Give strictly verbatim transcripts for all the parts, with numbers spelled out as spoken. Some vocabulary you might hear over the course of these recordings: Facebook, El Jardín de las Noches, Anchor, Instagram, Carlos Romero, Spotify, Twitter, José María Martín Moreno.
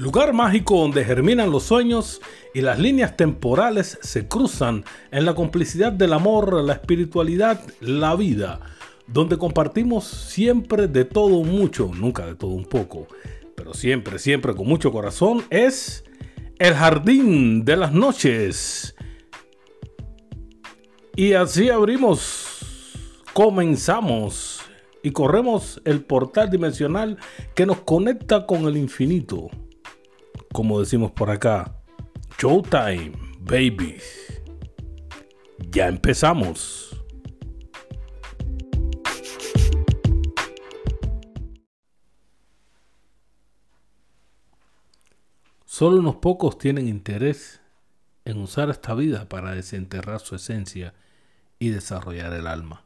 Lugar mágico donde germinan los sueños y las líneas temporales se cruzan en la complicidad del amor, la espiritualidad, la vida. Donde compartimos siempre de todo mucho, nunca de todo un poco, pero siempre, siempre con mucho corazón. Es El Jardín de las Noches. Y así abrimos, comenzamos y corremos el portal dimensional que nos conecta con el infinito. Como decimos por acá, showtime, baby. Ya empezamos. Solo unos pocos tienen interés en usar esta vida para desenterrar su esencia y desarrollar el alma.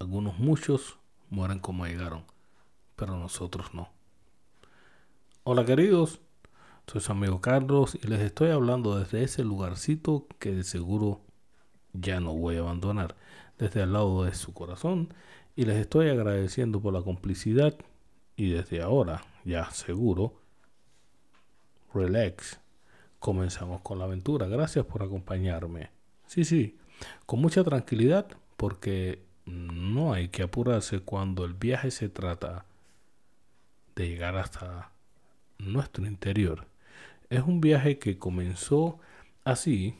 Algunos muchos mueren como llegaron, pero nosotros no. Hola queridos, soy su amigo Carlos y les estoy hablando desde ese lugarcito que de seguro ya no voy a abandonar, desde al lado de su corazón, y les estoy agradeciendo por la complicidad. Y desde ahora, ya seguro, relax, comenzamos con la aventura. Gracias por acompañarme. Sí, sí, con mucha tranquilidad, porque no hay que apurarse cuando el viaje se trata de llegar hasta nuestro interior. Es un viaje que comenzó así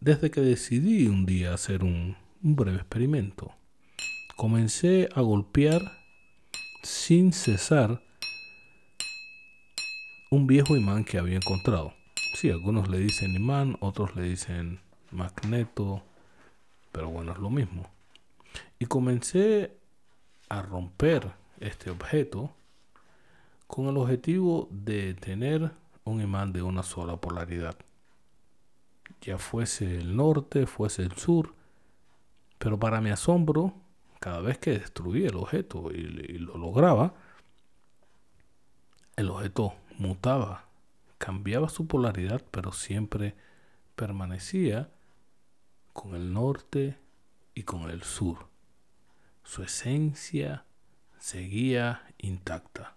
desde que decidí un día hacer un, un breve experimento. Comencé a golpear sin cesar un viejo imán que había encontrado. Sí, algunos le dicen imán, otros le dicen magneto, pero bueno, es lo mismo. Y comencé a romper este objeto con el objetivo de tener un imán de una sola polaridad, ya fuese el norte, fuese el sur. Pero para mi asombro, cada vez que destruía el objeto y, y lo lograba, el objeto mutaba, cambiaba su polaridad, pero siempre permanecía con el norte y con el sur. Su esencia seguía intacta.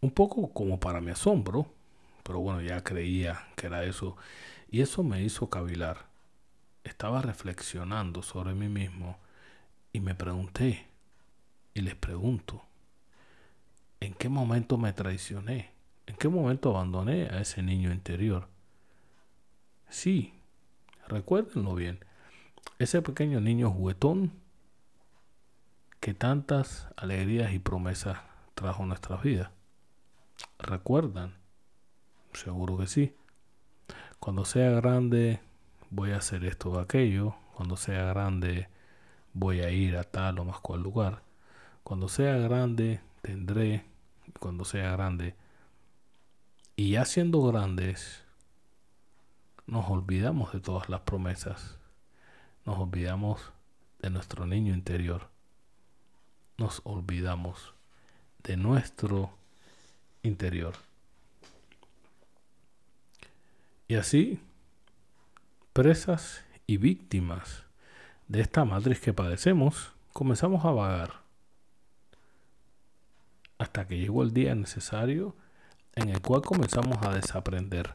Un poco como para mi asombro, pero bueno, ya creía que era eso, y eso me hizo cavilar. Estaba reflexionando sobre mí mismo y me pregunté, y les pregunto, ¿en qué momento me traicioné? ¿En qué momento abandoné a ese niño interior? Sí, recuérdenlo bien, ese pequeño niño juguetón que tantas alegrías y promesas trajo a nuestras vidas. ¿Recuerdan? Seguro que sí. Cuando sea grande voy a hacer esto o aquello. Cuando sea grande voy a ir a tal o más cual lugar. Cuando sea grande tendré. Cuando sea grande. Y ya siendo grandes nos olvidamos de todas las promesas. Nos olvidamos de nuestro niño interior. Nos olvidamos de nuestro interior. Y así, presas y víctimas de esta matriz que padecemos, comenzamos a vagar hasta que llegó el día necesario en el cual comenzamos a desaprender.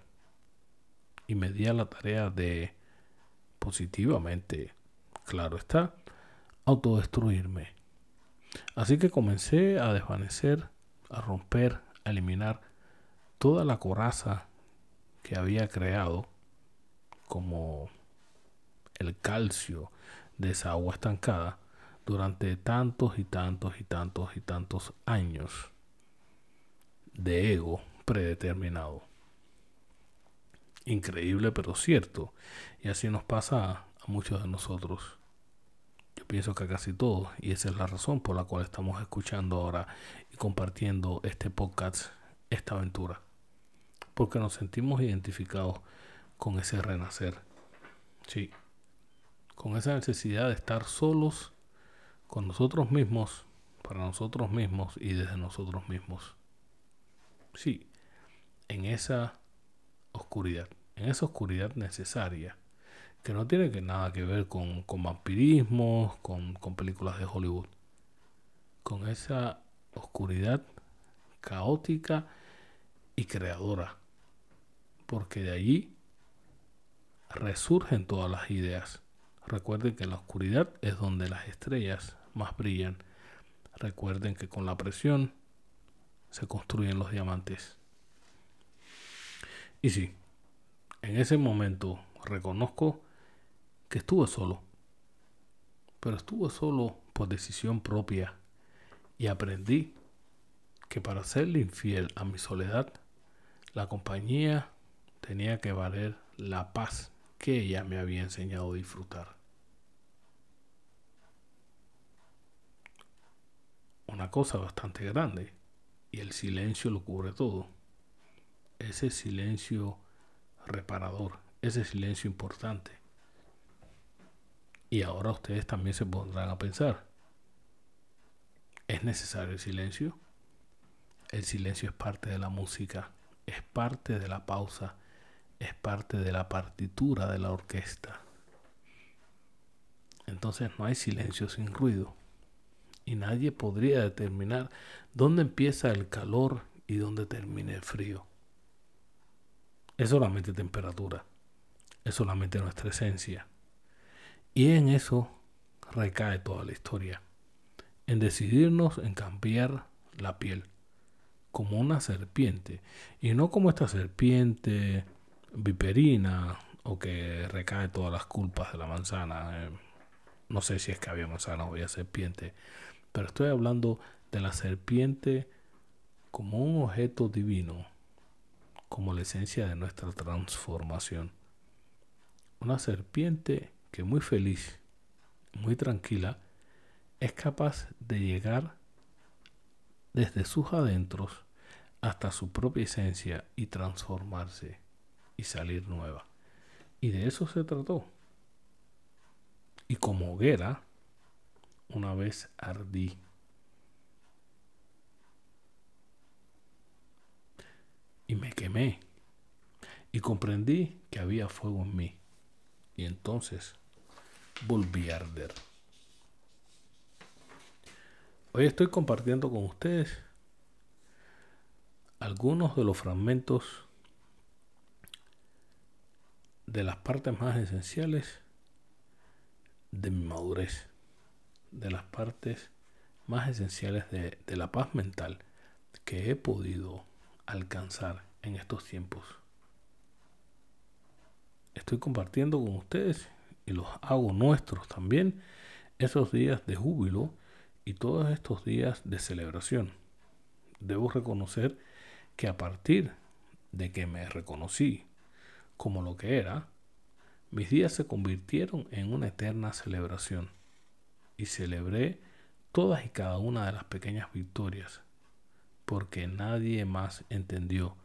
Y me di a la tarea de, positivamente, claro está, autodestruirme. Así que comencé a desvanecer, a romper, a eliminar toda la coraza que había creado, como el calcio de esa agua estancada durante tantos y tantos y tantos y tantos años de ego predeterminado. Increíble, pero cierto. Y así nos pasa a muchos de nosotros. Yo pienso que a casi todos, y esa es la razón por la cual estamos escuchando ahora y compartiendo este podcast, esta aventura, porque nos sentimos identificados con ese renacer. Sí, con esa necesidad de estar solos con nosotros mismos, para nosotros mismos y desde nosotros mismos. Sí, en esa oscuridad, en esa oscuridad necesaria, que no tiene que nada que ver con, con vampirismos, con, con películas de Hollywood. Con esa oscuridad caótica y creadora, porque de allí resurgen todas las ideas. Recuerden que en la oscuridad es donde las estrellas más brillan. Recuerden que con la presión se construyen los diamantes. Y sí, en ese momento reconozco que estuve solo, pero estuve solo por decisión propia, y aprendí que para serle infiel a mi soledad, la compañía tenía que valer la paz que ella me había enseñado a disfrutar. Una cosa bastante grande, y el silencio lo cubre todo. Ese silencio reparador, ese silencio importante. Y ahora ustedes también se pondrán a pensar, ¿es necesario el silencio? El silencio es parte de la música, es parte de la pausa, es parte de la partitura de la orquesta. Entonces no hay silencio sin ruido. Y nadie podría determinar dónde empieza el calor y dónde termina el frío. Es solamente temperatura, es solamente nuestra esencia. Y en eso recae toda la historia, en decidirnos en cambiar la piel, como una serpiente, y no como esta serpiente viperina o que recae todas las culpas de la manzana. Eh, no sé si es que había manzana o había serpiente, pero estoy hablando de la serpiente como un objeto divino, como la esencia de nuestra transformación. Una serpiente que muy feliz, muy tranquila, es capaz de llegar desde sus adentros hasta su propia esencia y transformarse y salir nueva. Y de eso se trató. Y como hoguera, una vez ardí. Y me quemé. Y comprendí que había fuego en mí. Y entonces volví a arder. Hoy estoy compartiendo con ustedes algunos de los fragmentos de las partes más esenciales de mi madurez, de las partes más esenciales de, de la paz mental que he podido alcanzar en estos tiempos. Estoy compartiendo con ustedes y los hago nuestros también esos días de júbilo y todos estos días de celebración. Debo reconocer que a partir de que me reconocí como lo que era, mis días se convirtieron en una eterna celebración y celebré todas y cada una de las pequeñas victorias, porque nadie más entendió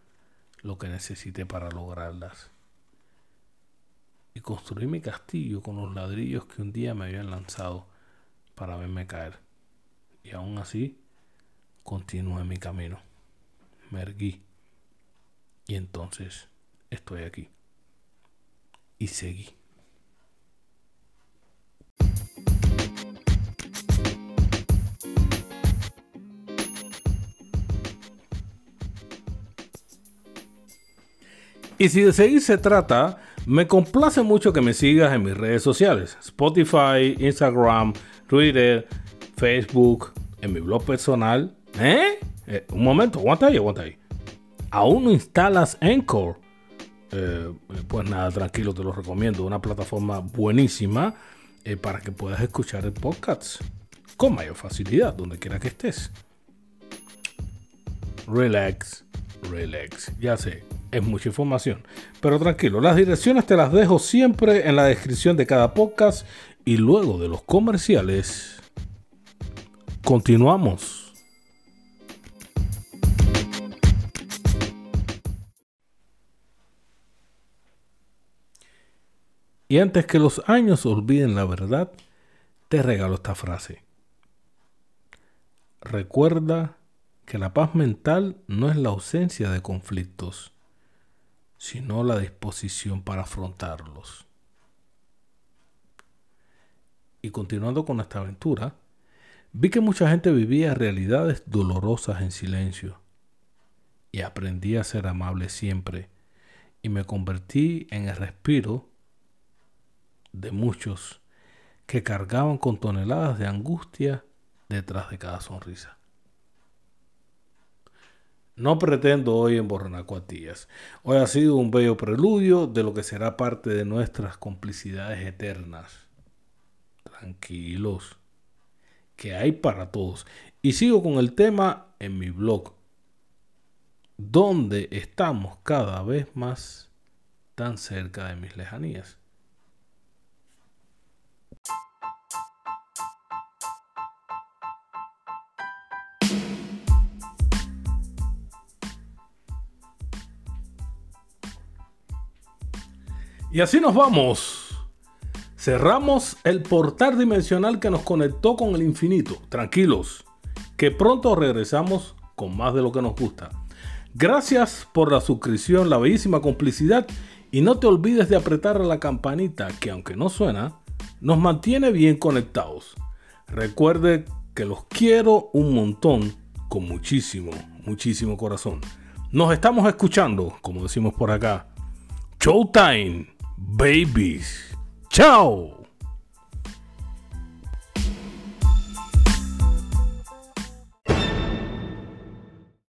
lo que necesité para lograrlas. Y construí mi castillo con los ladrillos que un día me habían lanzado para verme caer. Y aún así, continué mi camino. Me erguí. Y entonces estoy aquí. Y seguí. Y si de seguir se trata, me complace mucho que me sigas en mis redes sociales: Spotify, Instagram, Twitter, Facebook, en mi blog personal. ¿Eh? eh un momento, aguanta ahí, aguanta ahí. ¿Aún no instalas Anchor? Eh, pues nada, tranquilo, te lo recomiendo. Una plataforma buenísima eh, para que puedas escuchar el podcast con mayor facilidad, donde quiera que estés. Relax, relax. Ya sé, es mucha información. Pero tranquilo, las direcciones te las dejo siempre en la descripción de cada podcast. Y luego de los comerciales, continuamos. Y antes que los años olviden la verdad, te regalo esta frase. Recuerda que la paz mental no es la ausencia de conflictos, sino la disposición para afrontarlos. Y continuando con esta aventura, vi que mucha gente vivía realidades dolorosas en silencio, y aprendí a ser amable siempre, y me convertí en el respiro de muchos que cargaban con toneladas de angustia detrás de cada sonrisa. No pretendo hoy emborronar cuatillas. Hoy ha sido un bello preludio de lo que será parte de nuestras complicidades eternas. Tranquilos, que hay para todos. Y sigo con el tema en mi blog, donde estamos cada vez más tan cerca de mis lejanías. Y así nos vamos. Cerramos el portal dimensional que nos conectó con el infinito. Tranquilos, que pronto regresamos con más de lo que nos gusta. Gracias por la suscripción, la bellísima complicidad. Y no te olvides de apretar la campanita que, aunque no suena, nos mantiene bien conectados. Recuerde que los quiero un montón, con muchísimo, muchísimo corazón. Nos estamos escuchando, como decimos por acá. Showtime. Babies. Chao.